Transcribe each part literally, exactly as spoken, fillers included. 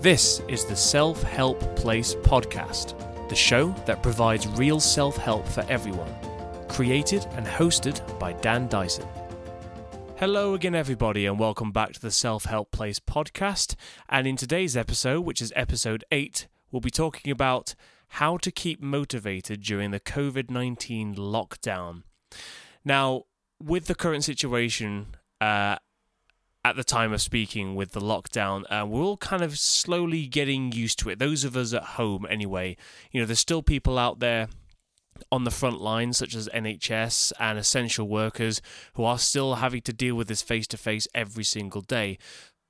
This is the Self-Help Place podcast, the show that provides real self-help for everyone, created and hosted by Dan Dyson. Hello again, everybody, and welcome back to the Self-Help Place podcast. And in today's episode, which is episode eight, we'll be talking about how to keep motivated during the covid nineteen lockdown. Now, with the current situation uh, at the time of speaking with the lockdown, uh, we're all kind of slowly getting used to it. Those of us at home anyway, you know, there's still people out there on the front lines, such as N H S and essential workers, who are still having to deal with this face-to-face every single day.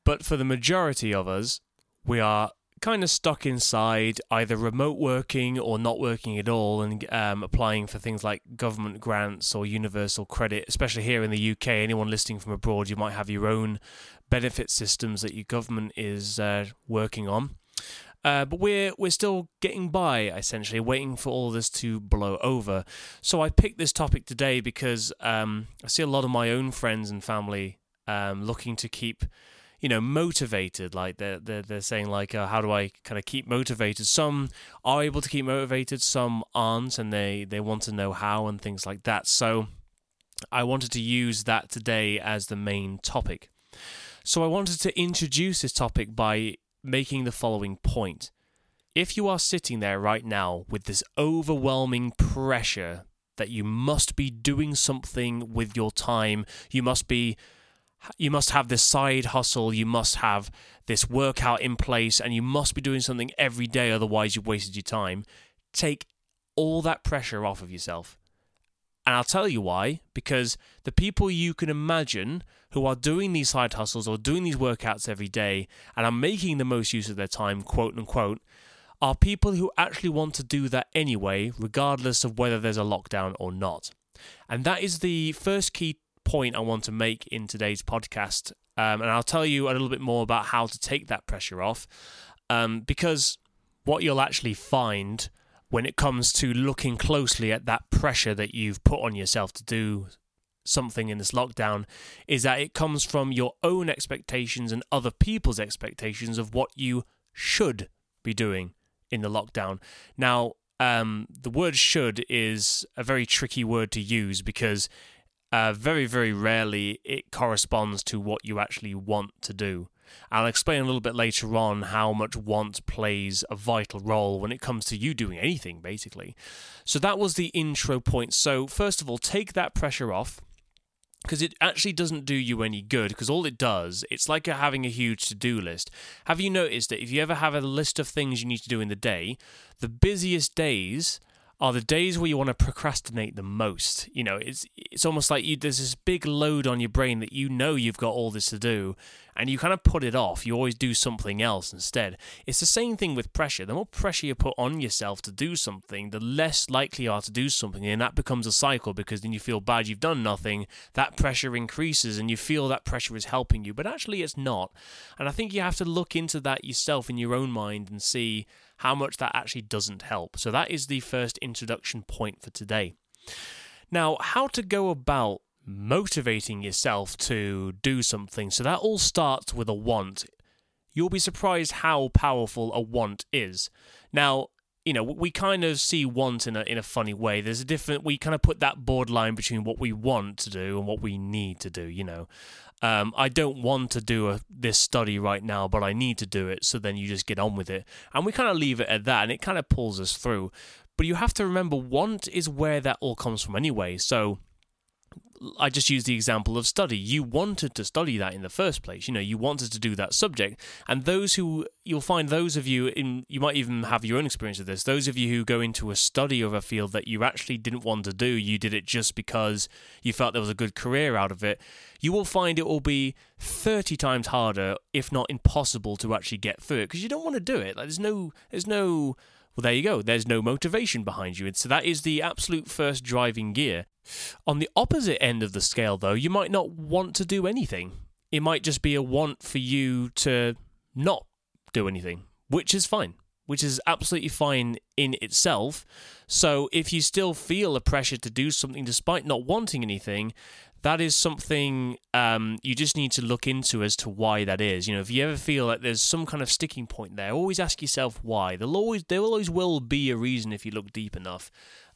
But for the majority of us, we are kind of stuck inside, either remote working or not working at all, and um, applying for things like government grants or universal credit, especially here in the U K. Anyone listening from abroad, you might have your own benefit systems that your government is uh, working on. Uh, but we're we're still getting by, essentially, waiting for all this to blow over. So I picked this topic today because um, I see a lot of my own friends and family um, looking to keep, you know, motivated. Like they're they're, they're saying, like, uh, how do I kind of keep motivated? Some are able to keep motivated, some aren't, and they they want to know how and things like that. So I wanted to use that today as the main topic. So I wanted to introduce this topic by making the following point. If you are sitting there right now with this overwhelming pressure that you must be doing something with your time, you must be you must have this side hustle, you must have this workout in place, and you must be doing something every day, otherwise you've wasted your time, take all that pressure off of yourself. And I'll tell you why, because the people you can imagine who are doing these side hustles or doing these workouts every day and are making the most use of their time, quote unquote, are people who actually want to do that anyway, regardless of whether there's a lockdown or not. And that is the first key point I want to make in today's podcast. Um, and I'll tell you a little bit more about how to take that pressure off, um, because what you'll actually find when it comes to looking closely at that pressure that you've put on yourself to do something in this lockdown is that it comes from your own expectations and other people's expectations of what you should be doing in the lockdown. Now, um, the word should is a very tricky word to use because uh, very, very rarely it corresponds to what you actually want to do. I'll explain a little bit later on how much want plays a vital role when it comes to you doing anything, basically. So that was the intro point. So first of all, take that pressure off, because it actually doesn't do you any good, because all it does, it's like having a huge to-do list. Have you noticed that if you ever have a list of things you need to do in the day, the busiest days are the days where you want to procrastinate the most? You know, it's it's almost like you, there's this big load on your brain that you know you've got all this to do, and you kind of put it off. You always do something else instead. It's the same thing with pressure. The more pressure you put on yourself to do something, the less likely you are to do something, and that becomes a cycle, because then you feel bad you've done nothing. That pressure increases, and you feel that pressure is helping you, but actually it's not. And I think you have to look into that yourself in your own mind and see how much that actually doesn't help. So that is the first introduction point for today. Now, how to go about motivating yourself to do something. So that all starts with a want. You'll be surprised how powerful a want is. Now, you know, we kind of see want in a in a funny way. There's a different, we kind of put that borderline between what we want to do and what we need to do, you know. Um, I don't want to do a, this study right now, but I need to do it, so then you just get on with it. And we kind of leave it at that, and it kind of pulls us through. But you have to remember, want is where that all comes from anyway. So I just used the example of study. You wanted to study that in the first place. You know, you wanted to do that subject. And those who, you'll find those of you, in, you might even have your own experience of this, those of you who go into a study of a field that you actually didn't want to do, you did it just because you felt there was a good career out of it, you will find it will be thirty times harder, if not impossible, to actually get through it, because you don't want to do it. Like, there's no, there's no, well, there you go. There's no motivation behind you. And so that is the absolute first driving gear. On the opposite end of the scale, though, you might not want to do anything. It might just be a want for you to not do anything, which is fine, which is absolutely fine in itself. So if you still feel a pressure to do something despite not wanting anything, that is something um, you just need to look into as to why that is. You know, if you ever feel like there's some kind of sticking point there, always ask yourself why. There'll always, there will always will be a reason if you look deep enough.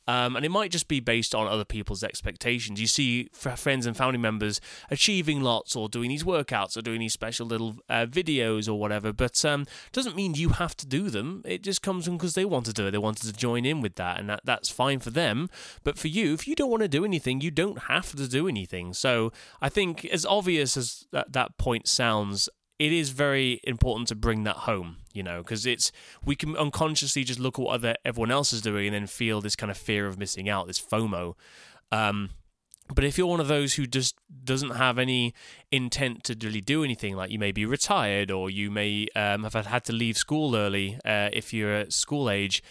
Um, and it might just be based on other people's expectations. You see friends and family members achieving lots or doing these workouts or doing these special little uh, videos or whatever, but um, doesn't mean you have to do them. It just comes from because they want to do it. They wanted to join in with that, and that, that's fine for them. But for you, if you don't want to do anything, you don't have to do anything. So I think as obvious as that, that point sounds, it is very important to bring that home, you know, because it's, we can unconsciously just look at what other, everyone else is doing and then feel this kind of fear of missing out, this FOMO. Um, but if you're one of those who just doesn't have any intent to really do anything, like you may be retired or you may um, have had to leave school early uh, if you're at school age,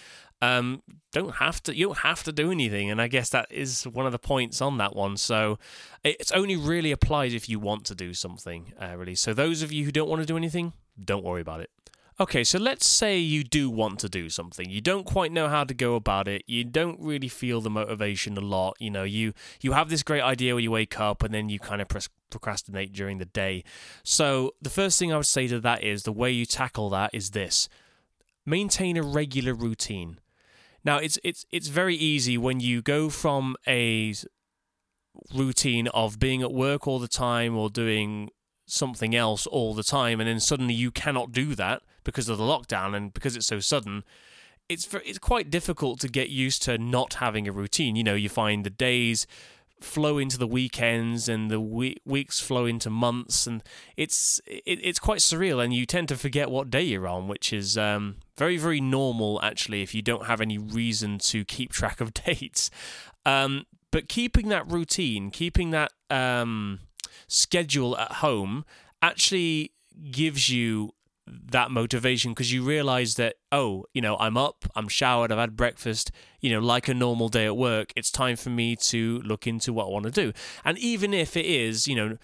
um, don't have to, you don't have to do anything. And I guess that is one of the points on that one. So it's only really applies if you want to do something, uh, really. So those of you who don't want to do anything, don't worry about it. Okay, so let's say you do want to do something. You don't quite know how to go about it. You don't really feel the motivation a lot. You know, you, you have this great idea when you wake up and then you kind of press, procrastinate during the day. So the first thing I would say to that is the way you tackle that is this. Maintain a regular routine. Now, it's it's it's very easy when you go from a routine of being at work all the time or doing something else all the time, and then suddenly you cannot do that because of the lockdown and because it's so sudden. It's it's quite difficult to get used to not having a routine. You know, you find the days flow into the weekends and the we- weeks flow into months, and it's it, it's quite surreal, and you tend to forget what day you're on, which is um, very, very normal, actually, if you don't have any reason to keep track of dates. Um, but keeping that routine, keeping that um, schedule at home actually gives you that motivation, because you realize that, oh, you know, I'm up, I'm showered, I've had breakfast, you know, like a normal day at work, it's time for me to look into what I want to do. And even if it is, you know,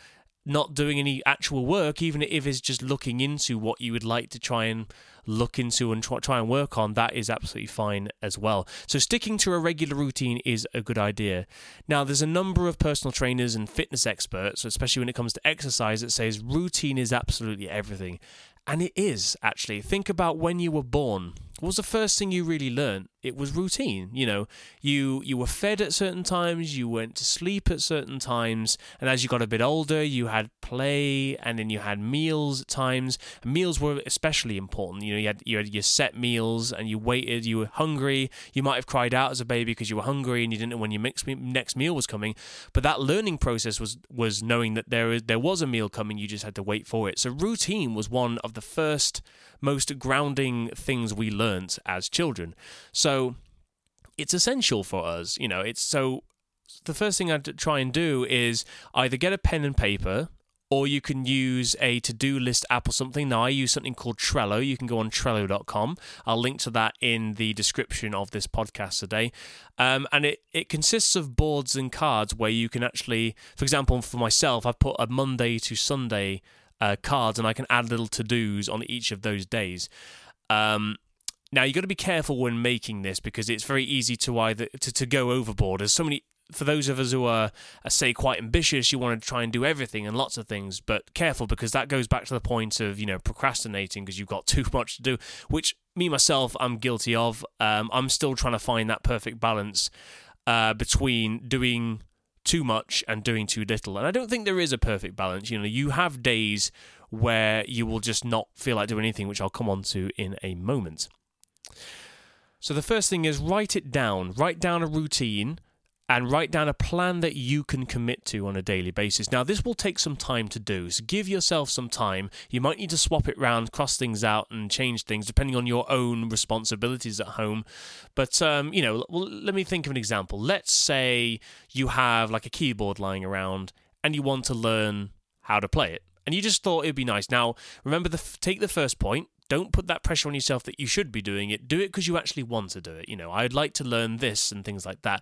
not doing any actual work, even if it's just looking into what you would like to try and look into and try and work on, that is absolutely fine as well. So sticking to a regular routine is a good idea. Now, there's a number of personal trainers and fitness experts, especially when it comes to exercise, that says routine is absolutely everything. And it is, actually. Think about when you were born. What was the first thing you really learned? It was routine. You know, you you were fed at certain times, you went to sleep at certain times, and as you got a bit older, you had play, and then you had meals at times. And meals were especially important. You know, you had you had your set meals, and you waited. You were hungry. You might have cried out as a baby because you were hungry and you didn't know when your next meal was coming. But that learning process was was knowing that there is there was a meal coming. You just had to wait for it. So routine was one of the first, most grounding things we learned as children. So it's essential for us, you know. It's so the first thing I'd try and do is either get a pen and paper, or you can use a to-do list app or something. Now, I use something called Trello. You can go on Trello dot com. I'll link to that in the description of this podcast today. Um, and it, it consists of boards and cards where you can actually, for example, for myself, I've put a Monday to Sunday uh, cards, and I can add little to-dos on each of those days. Um, Now, you've got to be careful when making this, because it's very easy to either to, to go overboard. There's so many, for those of us who are, say, quite ambitious, you want to try and do everything and lots of things, but careful, because that goes back to the point of, you know, procrastinating because you've got too much to do, which me, myself, I'm guilty of. Um, I'm still trying to find that perfect balance uh, between doing too much and doing too little. And I don't think there is a perfect balance. You know, you have days where you will just not feel like doing anything, which I'll come on to in a moment. So the first thing is write it down. Write down a routine and write down a plan that you can commit to on a daily basis. Now, this will take some time to do, so give yourself some time. You might need to swap it round, cross things out and change things depending on your own responsibilities at home. But, um, you know, well, let me think of an example. Let's say you have like a keyboard lying around and you want to learn how to play it. And you just thought it'd be nice. Now, remember, the f- take the first point. Don't put that pressure on yourself that you should be doing it. Do it because you actually want to do it. You know, I'd like to learn this and things like that.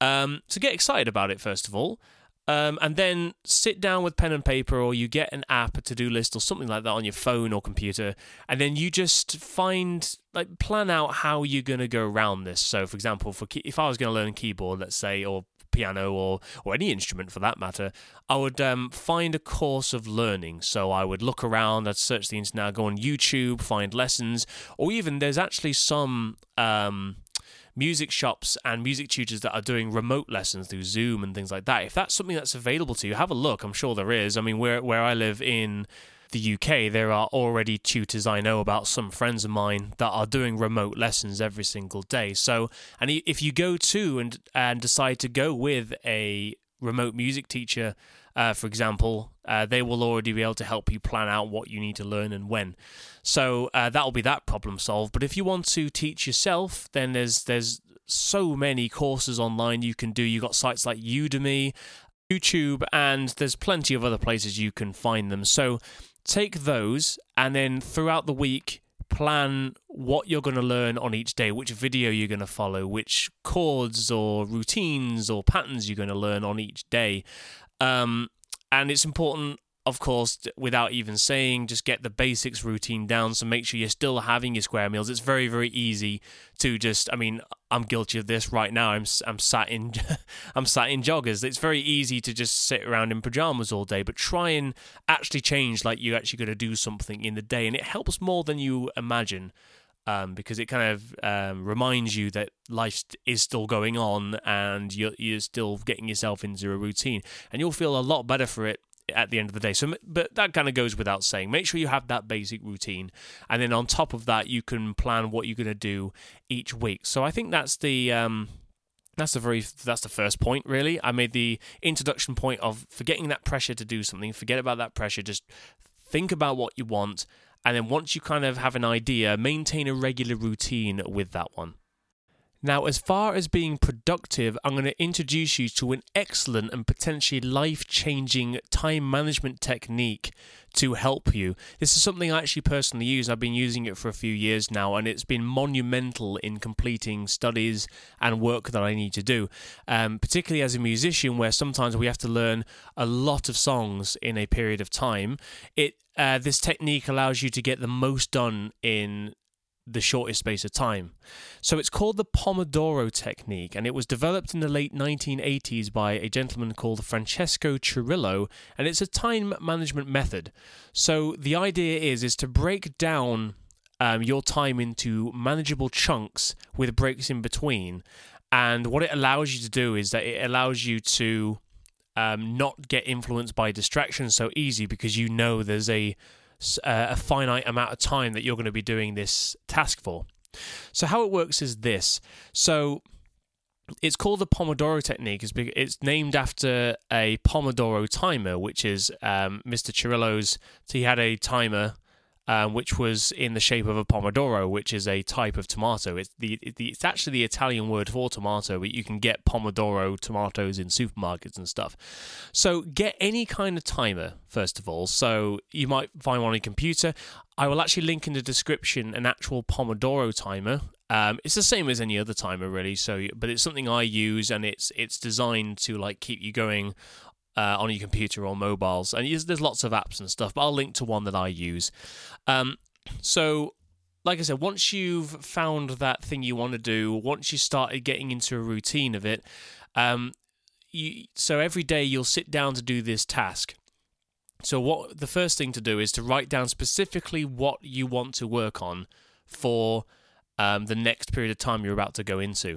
Um, so get excited about it, first of all. Um, and then sit down with pen and paper, or you get an app, a to-do list or something like that on your phone or computer. And then you just find, like, plan out how you're going to go around this. So, for example, for key- if I was going to learn keyboard, let's say, or piano or, or any instrument for that matter, I would um, find a course of learning. So I would look around, I'd search the internet, I'd go on YouTube, find lessons, or even there's actually some um, music shops and music tutors that are doing remote lessons through Zoom and things like that. If that's something that's available to you, have a look. I'm sure there is. I mean, where where I live in the U K, there are already tutors I know about, some friends of mine, that are doing remote lessons every single day. So, and if you go to and and decide to go with a remote music teacher, uh, for example, uh, they will already be able to help you plan out what you need to learn and when. So uh, that'll be that problem solved. But if you want to teach yourself, then there's there's so many courses online you can do. You've got sites like Udemy, YouTube, and there's plenty of other places you can find them. So take those, and then throughout the week, plan what you're going to learn on each day, which video you're going to follow, which chords or routines or patterns you're going to learn on each day. Um, and it's important, of course, without even saying, just get the basics routine down. So make sure you're still having your square meals. It's very, very easy to just, I mean, I'm guilty of this right now. I'm I'm sat in I'm sat in joggers. It's very easy to just sit around in pajamas all day, but try and actually change, like you're actually going to do something in the day. And it helps more than you imagine, um, because it kind of um, reminds you that life is still going on and you're, you're still getting yourself into a routine. And you'll feel a lot better for it at the end of the day. So, but that kind of goes without saying. Make sure you have that basic routine, and then on top of that, you can plan what you're going to do each week. So I think that's the um, that's the very that's the first point, really. I made the introduction point of forgetting that pressure to do something. Forget about that pressure. Just think about what you want, and then once you kind of have an idea, maintain a regular routine with that one. Now, as far as being productive, I'm going to introduce you to an excellent and potentially life-changing time management technique to help you. This is something I actually personally use. I've been using it for a few years now, and it's been monumental in completing studies and work that I need to do, um, particularly as a musician, where sometimes we have to learn a lot of songs in a period of time. It uh, this technique allows you to get the most done in the shortest space of time. So it's called the Pomodoro Technique, and it was developed in the late nineteen eighties by a gentleman called Francesco Cirillo, and it's a time management method. So the idea is is to break down um, your time into manageable chunks with breaks in between, and what it allows you to do is that it allows you to um, not get influenced by distractions so easy, because you know there's a a finite amount of time that you're going to be doing this task for. So how it works is this. So it's called the Pomodoro Technique. It's named after a Pomodoro timer, which is um, Mister Cirillo's. So he had a timer um, which was in the shape of a pomodoro, which is a type of tomato. It's the, it's actually the Italian word for tomato, but you can get pomodoro tomatoes in supermarkets and stuff. So get any kind of timer, first of all. So you might find one on your computer. I will actually link in the description an actual pomodoro timer. Um, it's the same as any other timer, really. So, but it's something I use, and it's it's designed to like keep you going Uh, on your computer or mobiles, and there's lots of apps and stuff, but I'll link to one that I use. Um, so, like I said, once you've found that thing you want to do, once you started getting into a routine of it, um, you, so every day you'll sit down to do this task. So, what the first thing to do is to write down specifically what you want to work on for um, the next period of time you're about to go into.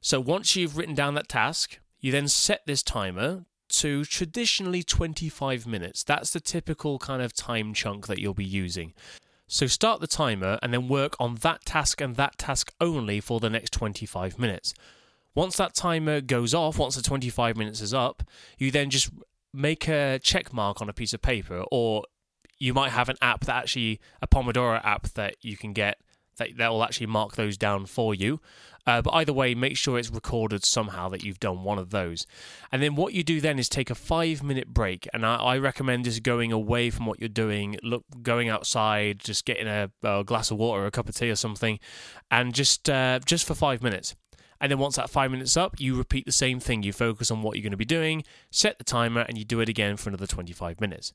So, once you've written down that task, you then set this timer to traditionally twenty-five minutes. That's the typical kind of time chunk that you'll be using. So start the timer and then work on that task and that task only for the next twenty-five minutes. Once that timer goes off, once the twenty-five minutes is up, you then just make a check mark on a piece of paper, or you might have an app that actually, a Pomodoro app that you can get that that will actually mark those down for you. Uh, but either way, make sure it's recorded somehow that you've done one of those. And then what you do then is take a five-minute break. And I, I recommend just going away from what you're doing, look, going outside, just getting a, a glass of water, a cup of tea or something, and just uh, just for five minutes. And then once that five minutes up, you repeat the same thing. You focus on what you're going to be doing, set the timer, and you do it again for another twenty-five minutes.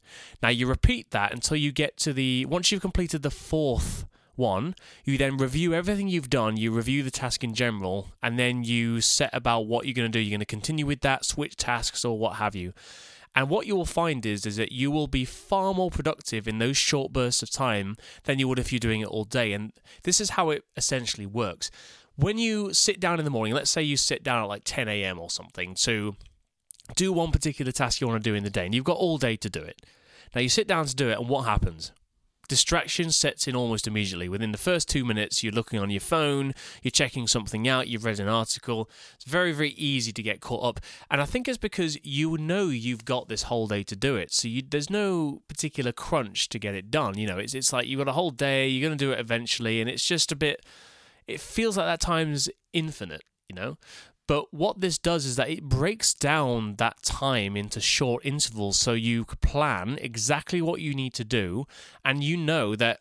Now, you repeat that until you get to the... Once you've completed the fourth one, you then review everything you've done, you review the task in general, and then you set about what you're going to do. You're going to continue with that, switch tasks or what have you. And what you will find is, is that you will be far more productive in those short bursts of time than you would if you're doing it all day. And this is how it essentially works. When you sit down in the morning, let's say you sit down at like ten a.m. or something to do one particular task you want to do in the day, and you've got all day to do it. Now you sit down to do it, and what happens? Distraction sets in almost immediately. Within the first two minutes, you're looking on your phone, you're checking something out, you've read an article. It's very, very easy to get caught up. And I think it's because you know you've got this whole day to do it. So you, there's no particular crunch to get it done. You know, it's it's like you've got a whole day, you're going to do it eventually, and it's just a bit, it feels like that time's infinite, you know? But what this does is that it breaks down that time into short intervals so you plan exactly what you need to do, and you know that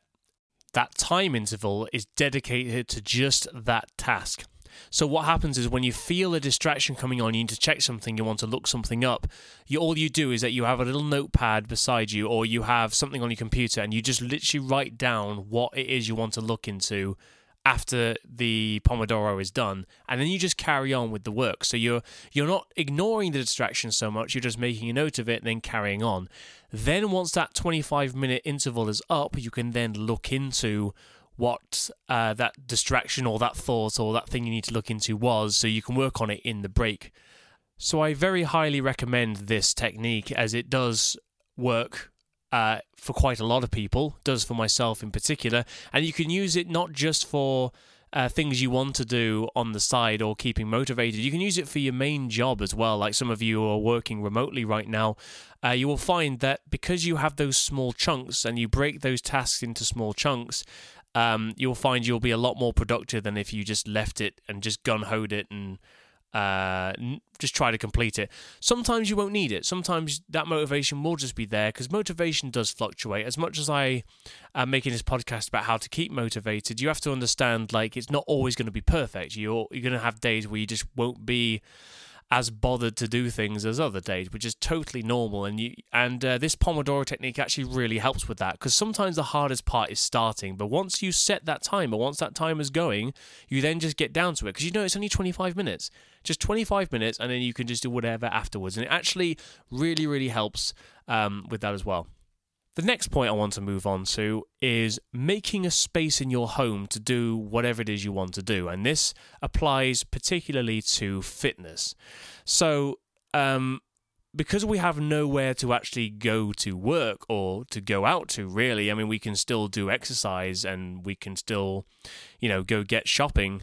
that time interval is dedicated to just that task. So what happens is when you feel a distraction coming on, you need to check something, you want to look something up, you, all you do is that you have a little notepad beside you or you have something on your computer and you just literally write down what it is you want to look into after the Pomodoro is done, and then you just carry on with the work. So you're you're not ignoring the distraction so much, you're just making a note of it and then carrying on. Then once that twenty-five minute interval is up, you can then look into what uh, that distraction or that thought or that thing you need to look into was, so you can work on it in the break. So I very highly recommend this technique, as it does work Uh, for quite a lot of people, does for myself in particular, and you can use it not just for uh, things you want to do on the side or keeping motivated. You can use it for your main job as well, like some of you who are working remotely right now. Uh, you will find that because you have those small chunks and you break those tasks into small chunks, um, you'll find you'll be a lot more productive than if you just left it and just gun-hoed it and Uh, just try to complete it. Sometimes you won't need it. Sometimes that motivation will just be there, because motivation does fluctuate. As much as I am making this podcast about how to keep motivated, you have to understand, like, it's not always going to be perfect. You're, you're going to have days where you just won't be as bothered to do things as other days, which is totally normal. And you and uh, this Pomodoro technique actually really helps with that, because sometimes the hardest part is starting. But once you set that timer, once that timer's going, you then just get down to it, because you know it's only twenty-five minutes. Just twenty-five minutes, and then you can just do whatever afterwards. And it actually really, really helps um, with that as well. The next point I want to move on to is making a space in your home to do whatever it is you want to do. And this applies particularly to fitness. So um, because we have nowhere to actually go to work or to go out to, really, I mean, we can still do exercise and we can still, you know, go get shopping.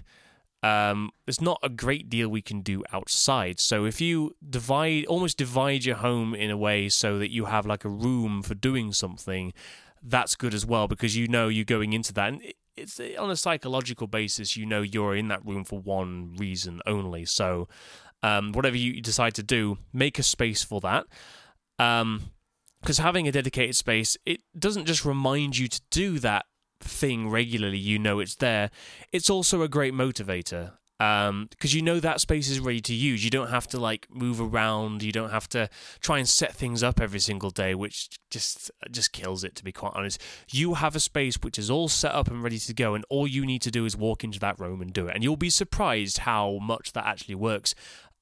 Um, there's not a great deal we can do outside. So if you divide, almost divide your home in a way so that you have like a room for doing something, that's good as well, because you know you're going into that. And it's on a psychological basis, you know you're in that room for one reason only. So um, whatever you decide to do, make a space for that. Um, because having a dedicated space, it doesn't just remind you to do that thing regularly, you know it's there. It's also a great motivator, um, because you know that space is ready to use. You don't have to like move around. You don't have to try and set things up every single day, which just just kills it, to be quite honest. You have a space which is all set up and ready to go, and all you need to do is walk into that room and do it. And you'll be surprised how much that actually works.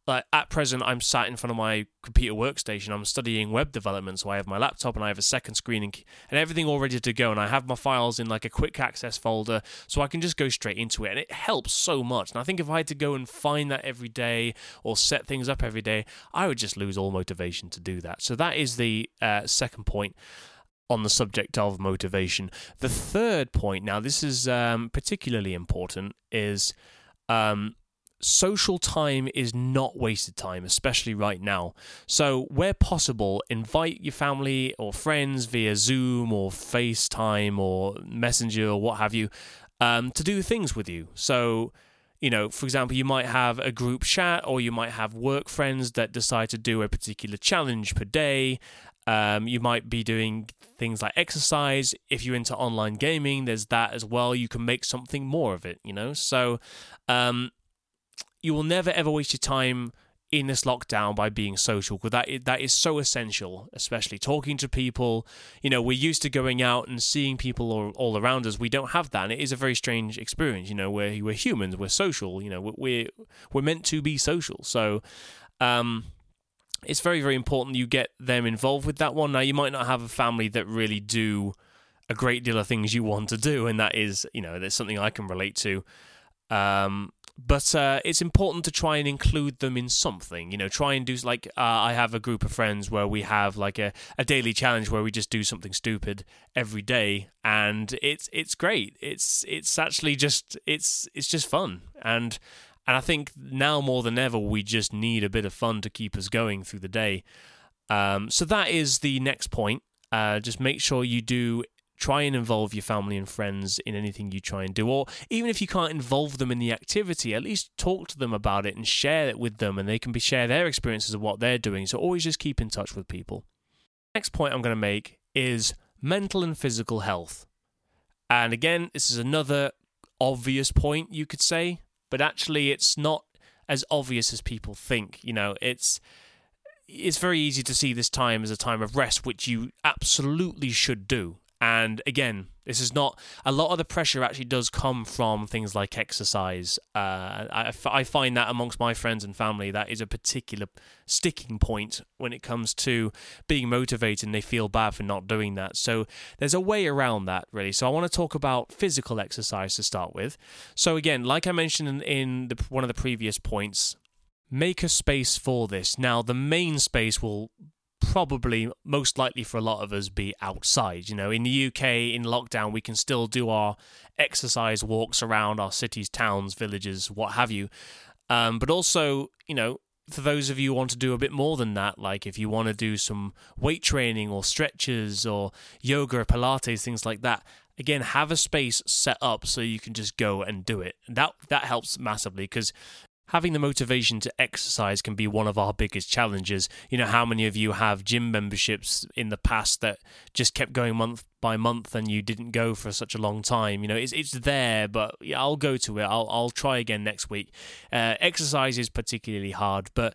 Like at present, I'm sat in front of my computer workstation. I'm studying web development, so I have my laptop and I have a second screen and, and everything all ready to go. And I have my files in like a quick access folder, so I can just go straight into it. And it helps so much. And I think if I had to go and find that every day or set things up every day, I would just lose all motivation to do that. So that is the uh, second point on the subject of motivation. The third point, now this is um, particularly important, is Um, social time is not wasted time, especially right now. So where possible, invite your family or friends via Zoom or FaceTime or Messenger or what have you um, to do things with you. So, you know, for example, you might have a group chat, or you might have work friends that decide to do a particular challenge per day. Um, you might be doing things like exercise. If you're into online gaming, there's that as well. You can make something more of it, you know. So, um, you will never ever waste your time in this lockdown by being social, because that is, that is so essential, especially talking to people. You know, we're used to going out and seeing people all, all around us. We don't have that, and it is a very strange experience. You know, we're we're humans, we're social. You know, we're we're meant to be social. So, um, it's very very important you get them involved with that one. Now, you might not have a family that really do a great deal of things you want to do, and that is, you know, that's something I can relate to. Um. But uh, it's important to try and include them in something, you know, try and do like uh, I have a group of friends where we have like a, a daily challenge where we just do something stupid every day. And it's it's great. It's it's actually just it's it's just fun. And and I think now more than ever, we just need a bit of fun to keep us going through the day. Um, so that is the next point. Uh, just make sure you do try and involve your family and friends in anything you try and do. Or even if you can't involve them in the activity, at least talk to them about it and share it with them, and they can be share their experiences of what they're doing. So always just keep in touch with people. Next point I'm going to make is mental and physical health. And again, this is another obvious point, you could say, but actually it's not as obvious as people think. You know, it's... it's very easy to see this time as a time of rest, which you absolutely should do. And again, this is not... a lot of the pressure actually does come from things like exercise. Uh, I, I find that amongst my friends and family, that is a particular sticking point when it comes to being motivated, and they feel bad for not doing that. So there's a way around that, really. So I want to talk about physical exercise to start with. So again, like I mentioned in, in the, one of the previous points, make a space for this. Now, the main space will... probably most likely for a lot of us be outside. You know, in the U K in lockdown, we can still do our exercise walks around our cities, towns, villages, what have you. Um, but also, you know, for those of you who want to do a bit more than that, like if you want to do some weight training or stretches or yoga or Pilates, things like that, again, have a space set up so you can just go and do it. That that helps massively, because having the motivation to exercise can be one of our biggest challenges. You know, how many of you have gym memberships in the past that just kept going month by month and you didn't go for such a long time? You know, it's it's there, but yeah, I'll go to it. I'll I'll try again next week. Uh, exercise is particularly hard, but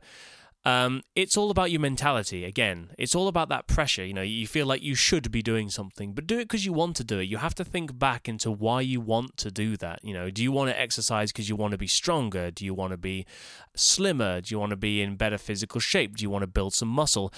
um, it's all about your mentality. Again, it's all about that pressure. You know, you feel like you should be doing something, but do it because you want to do it. You have to think back into why you want to do that. You know, do you want to exercise because you want to be stronger? Do you want to be slimmer? Do you want to be in better physical shape? Do you want to build some muscle?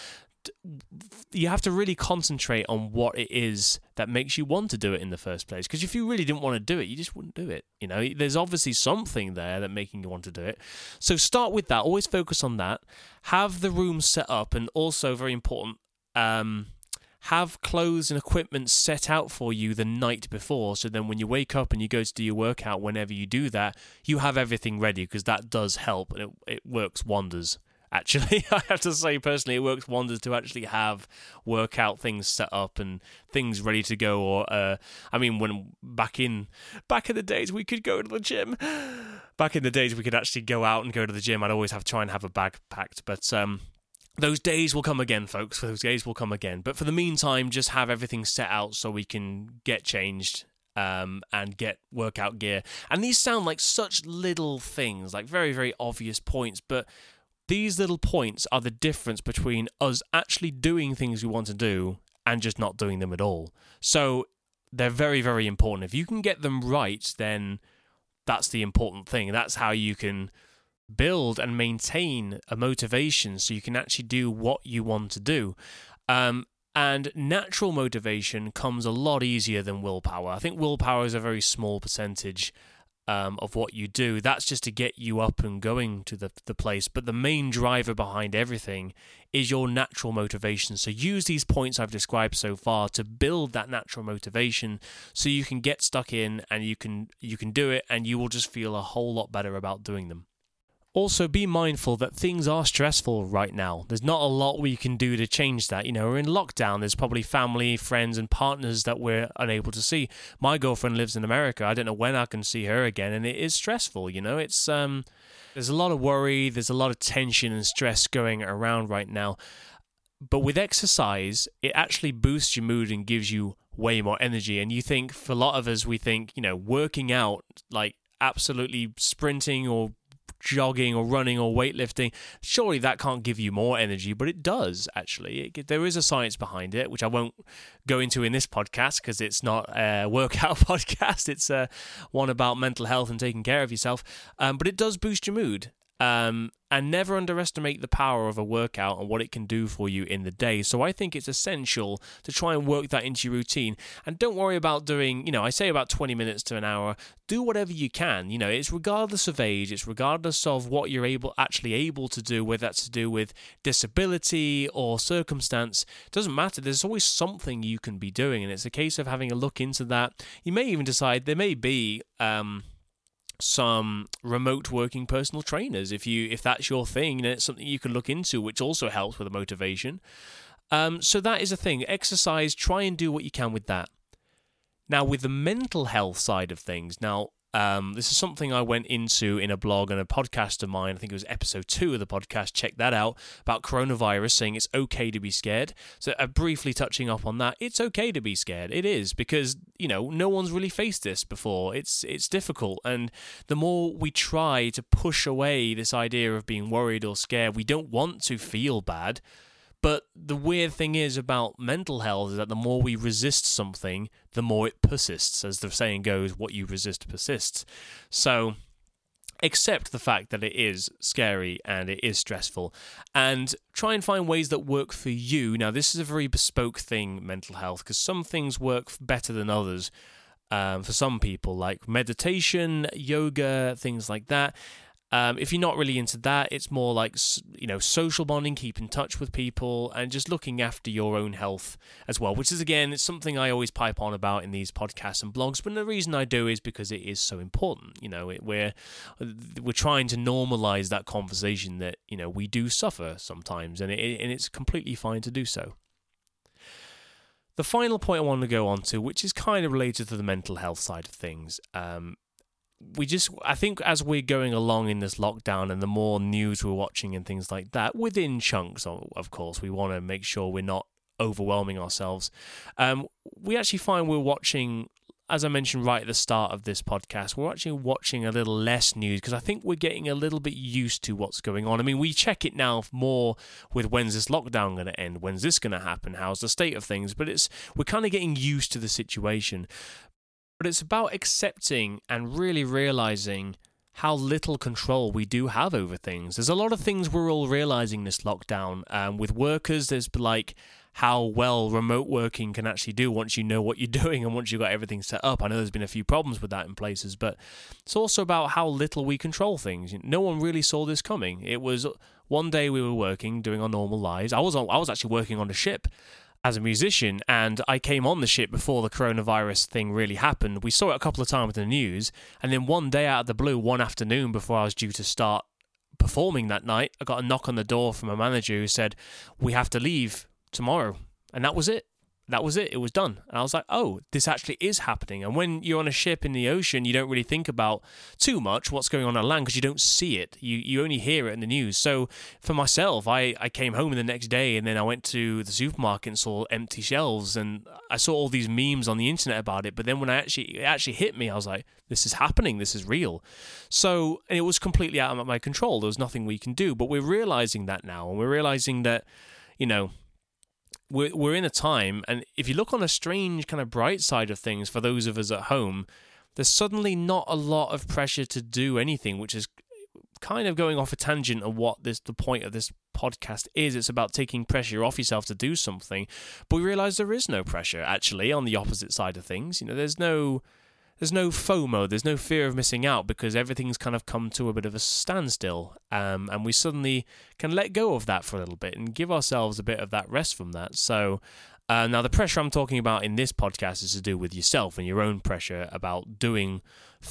You have to really concentrate on what it is that makes you want to do it in the first place. Because if you really didn't want to do it, you just wouldn't do it. You know, there's obviously something there that making you want to do it. So start with that. Always focus on that. Have the room set up, and also very important, um, have clothes and equipment set out for you the night before. So then when you wake up and you go to do your workout, whenever you do that, you have everything ready, because that does help, and it, it works wonders. Actually, I have to say personally, it works wonders to actually have workout things set up and things ready to go. Or, uh, I mean, when back in back in the days we could go to the gym. Back in the days we could actually go out and go to the gym. I'd always have to try and have a bag packed, but um, those days will come again, folks. Those days will come again. But for the meantime, just have everything set out so we can get changed. Um, and get workout gear. And these sound like such little things, like very very obvious points, but these little points are the difference between us actually doing things we want to do and just not doing them at all. So they're very, very important. If you can get them right, then that's the important thing. That's how you can build and maintain a motivation so you can actually do what you want to do. Um, and natural motivation comes a lot easier than willpower. I think willpower is a very small percentage Um, of what you do. That's just to get you up and going to the the place. But the main driver behind everything is your natural motivation. So use these points I've described so far to build that natural motivation, so you can get stuck in and you can you can do it, and you will just feel a whole lot better about doing them. Also, be mindful that things are stressful right now. There's not a lot we can do to change that. You know, we're in lockdown. There's probably family, friends, and partners that we're unable to see. My girlfriend lives in America. I don't know when I can see her again, and it is stressful. You know, it's um, there's a lot of worry, there's a lot of tension and stress going around right now. But with exercise, it actually boosts your mood and gives you way more energy. And you think, for a lot of us, we think, you know, working out, like absolutely sprinting or jogging or running or weightlifting, surely that can't give you more energy, but it does actually. It, there is a science behind it, which I won't go into in this podcast because it's not a workout podcast. It's a, one about mental health and taking care of yourself, um, but it does boost your mood. Um, and never underestimate the power of a workout and what it can do for you in the day. So I think it's essential to try and work that into your routine. And don't worry about doing, you know, I say about twenty minutes to an hour. Do whatever you can. You know, it's regardless of age. It's regardless of what you're able, actually able to do, whether that's to do with disability or circumstance. It doesn't matter. There's always something you can be doing. And it's a case of having a look into that. You may even decide there may be... Um, some remote working personal trainers if you if that's your thing, and it's something you can look into, which also helps with the motivation. Um, so that is a thing. Exercise, try and do what you can with that. Now, with the mental health side of things, now um, this is something I went into in a blog and a podcast of mine. I think it was episode two of the podcast. Check that out, about coronavirus, saying it's okay to be scared. So uh, briefly touching up on that, it's okay to be scared. It is, because you know, no one's really faced this before. It's it's difficult, and the more we try to push away this idea of being worried or scared, we don't want to feel bad. But the weird thing is about mental health is that the more we resist something, the more it persists. As the saying goes, what you resist persists. So accept the fact that it is scary and it is stressful, and try and find ways that work for you. Now, this is a very bespoke thing, mental health, because some things work better than others um, for some people, like meditation, yoga, things like that. Um, if you're not really into that, it's more like, you know, social bonding, keep in touch with people, and just looking after your own health as well, which is, again, it's something I always pipe on about in these podcasts and blogs. But the reason I do is because it is so important. You know, it, we're we're trying to normalize that conversation that, you know, we do suffer sometimes, and it, and it's completely fine to do so. The final point I want to go on to, which is kind of related to the mental health side of things, um, We just, I think as we're going along in this lockdown and the more news we're watching and things like that, within chunks, of course, we want to make sure we're not overwhelming ourselves. Um, we actually find we're watching, as I mentioned right at the start of this podcast, we're actually watching a little less news because I think we're getting a little bit used to what's going on. I mean, we check it now more with when's this lockdown going to end, when's this going to happen, how's the state of things, but it's we're kind of getting used to the situation. But it's about accepting and really realizing how little control we do have over things. There's a lot of things we're all realizing this lockdown. Um, with workers, there's like how well remote working can actually do once you know what you're doing and once you've got everything set up. I know there's been a few problems with that in places, but it's also about how little we control things. No one really saw this coming. It was one day we were working, doing our normal lives. I was on, I was actually working on a ship as a musician, and I came on the ship before the coronavirus thing really happened. We saw it a couple of times in the news, and then one day out of the blue, one afternoon before I was due to start performing that night, I got a knock on the door from a manager who said, "We have to leave tomorrow." And that was it. That was it. It was done. And I was like, oh, this actually is happening. And when you're on a ship in the ocean, you don't really think about too much what's going on on land because you don't see it. You you only hear it in the news. So for myself, I, I came home the next day and then I went to the supermarket and saw empty shelves. And I saw all these memes on the internet about it. But then when I actually it actually hit me, I was like, this is happening. This is real. So and it was completely out of my control. There was nothing we can do. But we're realizing that now. And we're realizing that, you know, We're we're in a time, and if you look on a strange kind of bright side of things, for those of us at home, there's suddenly not a lot of pressure to do anything, which is kind of going off a tangent of what this the point of this podcast is. It's about taking pressure off yourself to do something, but we realise there is no pressure actually on the opposite side of things. You know, there's no there's no FOMO, there's no fear of missing out because everything's kind of come to a bit of a standstill, um, and we suddenly can let go of that for a little bit and give ourselves a bit of that rest from that. So uh, now the pressure I'm talking about in this podcast is to do with yourself and your own pressure about doing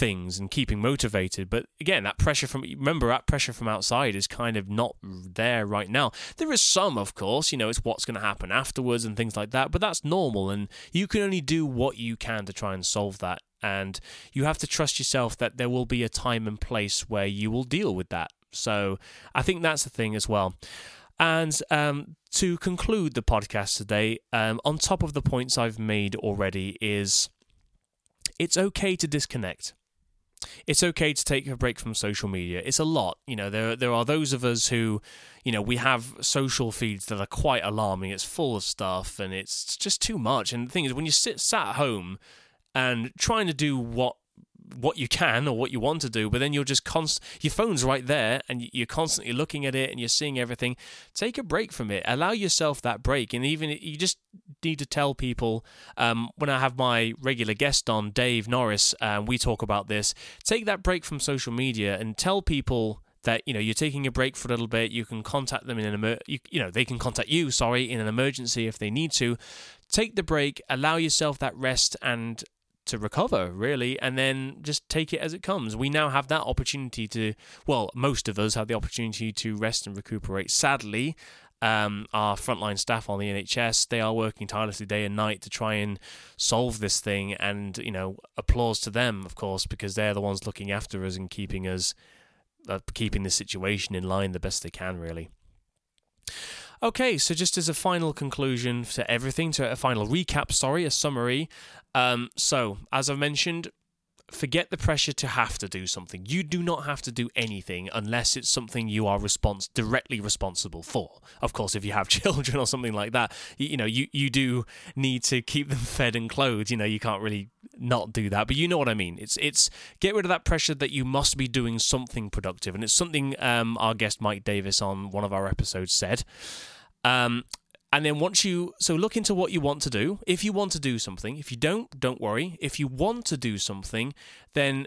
things and keeping motivated. But again, that pressure from, remember, that pressure from outside is kind of not there right now. There is some, of course, you know, it's what's going to happen afterwards and things like that, but that's normal, and you can only do what you can to try and solve that. And you have to trust yourself that there will be a time and place where you will deal with that. So I think that's the thing as well. And um, to conclude the podcast today, um, on top of the points I've made already, is it's okay to disconnect. it's okay to take a break from social media. It's a lot. You know, there there are those of us who, you know, we have social feeds that are quite alarming. It's full of stuff and it's just too much. And the thing is, when you sit sat at home and trying to do what what you can or what you want to do, but then you're just constant, your phone's right there and you're constantly looking at it and you're seeing everything. Take a break from it. Allow yourself that break. And even you just need to tell people, um, when I have my regular guest on, Dave Norris, and uh, we talk about this, take that break from social media and tell people that, you know, you're taking a break for a little bit. You can contact them in an emer- you, you know, they can contact you, sorry, in an emergency if they need to. Take the break, allow yourself that rest and to recover, really, and then just take it as it comes. We now have that opportunity to, well, most of us have the opportunity to rest and recuperate. Sadly, um, our frontline staff on the N H S, they are working tirelessly day and night to try and solve this thing, and, you know, applause to them, of course, because they're the ones looking after us and keeping us, uh, keeping the situation in line the best they can, really. Okay, so just as a final conclusion to everything, to a final recap, sorry, a summary. Um, so, as I've mentioned, forget the pressure to have to do something. You do not have to do anything unless it's something you are response directly responsible for. Of course, if you have children or something like that, you, you know, you, you do need to keep them fed and clothed. You know, you can't really not do that, but you know what I mean. It's it's get rid of that pressure that you must be doing something productive, and it's something um, our guest Mike Davis on one of our episodes said. Um, and then once you so look into what you want to do. If you want to do something, if you don't, don't worry. If you want to do something, then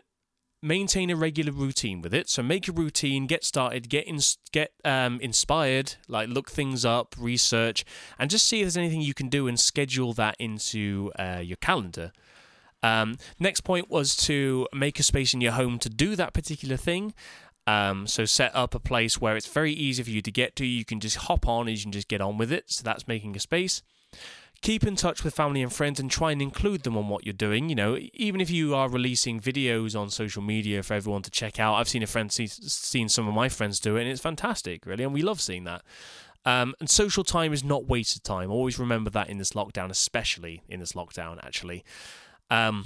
maintain a regular routine with it. So make a routine, get started, get in, get um, inspired, like look things up, research, and just see if there's anything you can do and schedule that into uh, your calendar. Um, next point was to make a space in your home to do that particular thing. Um, so set up a place where it's very easy for you to get to. You can just hop on and you can just get on with it. So that's making a space. Keep in touch with family and friends and try and include them on what you're doing. You know, even if you are releasing videos on social media for everyone to check out. I've seen a friend see, seen some of my friends do it, and it's fantastic, really, and we love seeing that. Um, and social time is not wasted time. Always remember that in this lockdown, especially in this lockdown, actually. Um,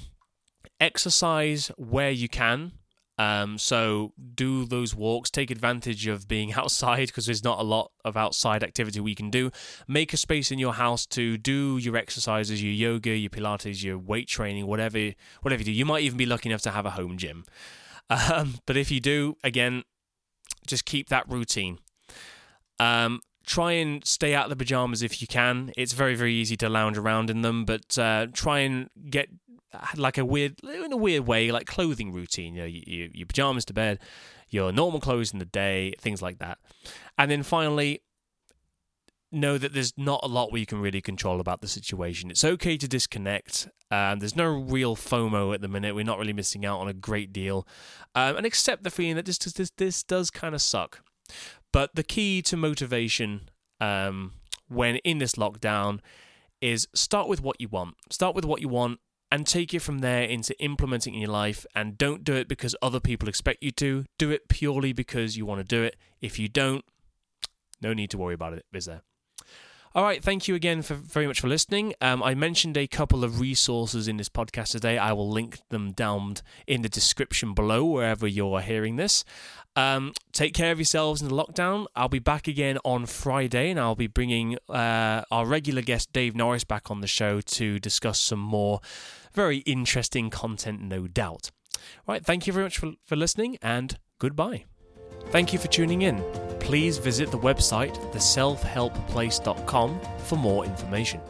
exercise where you can. Um, so do those walks, take advantage of being outside because there's not a lot of outside activity we can do. Make a space in your house to do your exercises, your yoga, your Pilates, your weight training, whatever, whatever you do. You might even be lucky enough to have a home gym. Um, but if you do, again, just keep that routine. Um, Try and stay out of the pajamas if you can. It's very, very easy to lounge around in them, but uh, try and get like a weird, in a weird way, like clothing routine. You know, you, you, your pajamas to bed, your normal clothes in the day, things like that. And then finally, know that there's not a lot we can really control about the situation. It's okay to disconnect. Um, there's no real FOMO at the minute. We're not really missing out on a great deal. Um, and accept the feeling that this this this does kind of suck. But the key to motivation um, when in this lockdown is start with what you want. Start with what you want and take it from there into implementing in your life. And don't do it because other people expect you to. Do it purely because you want to do it. If you don't, no need to worry about it, is there? All right, thank you again for very much for listening. Um, I mentioned a couple of resources in this podcast today. I will link them down in the description below, wherever you're hearing this. Um, take care of yourselves in the lockdown. I'll be back again on Friday, and I'll be bringing uh, our regular guest, Dave Norris, back on the show to discuss some more very interesting content, no doubt. All right, thank you very much for, for listening, and goodbye. Thank you for tuning in. Please visit the website the self help place dot com for more information.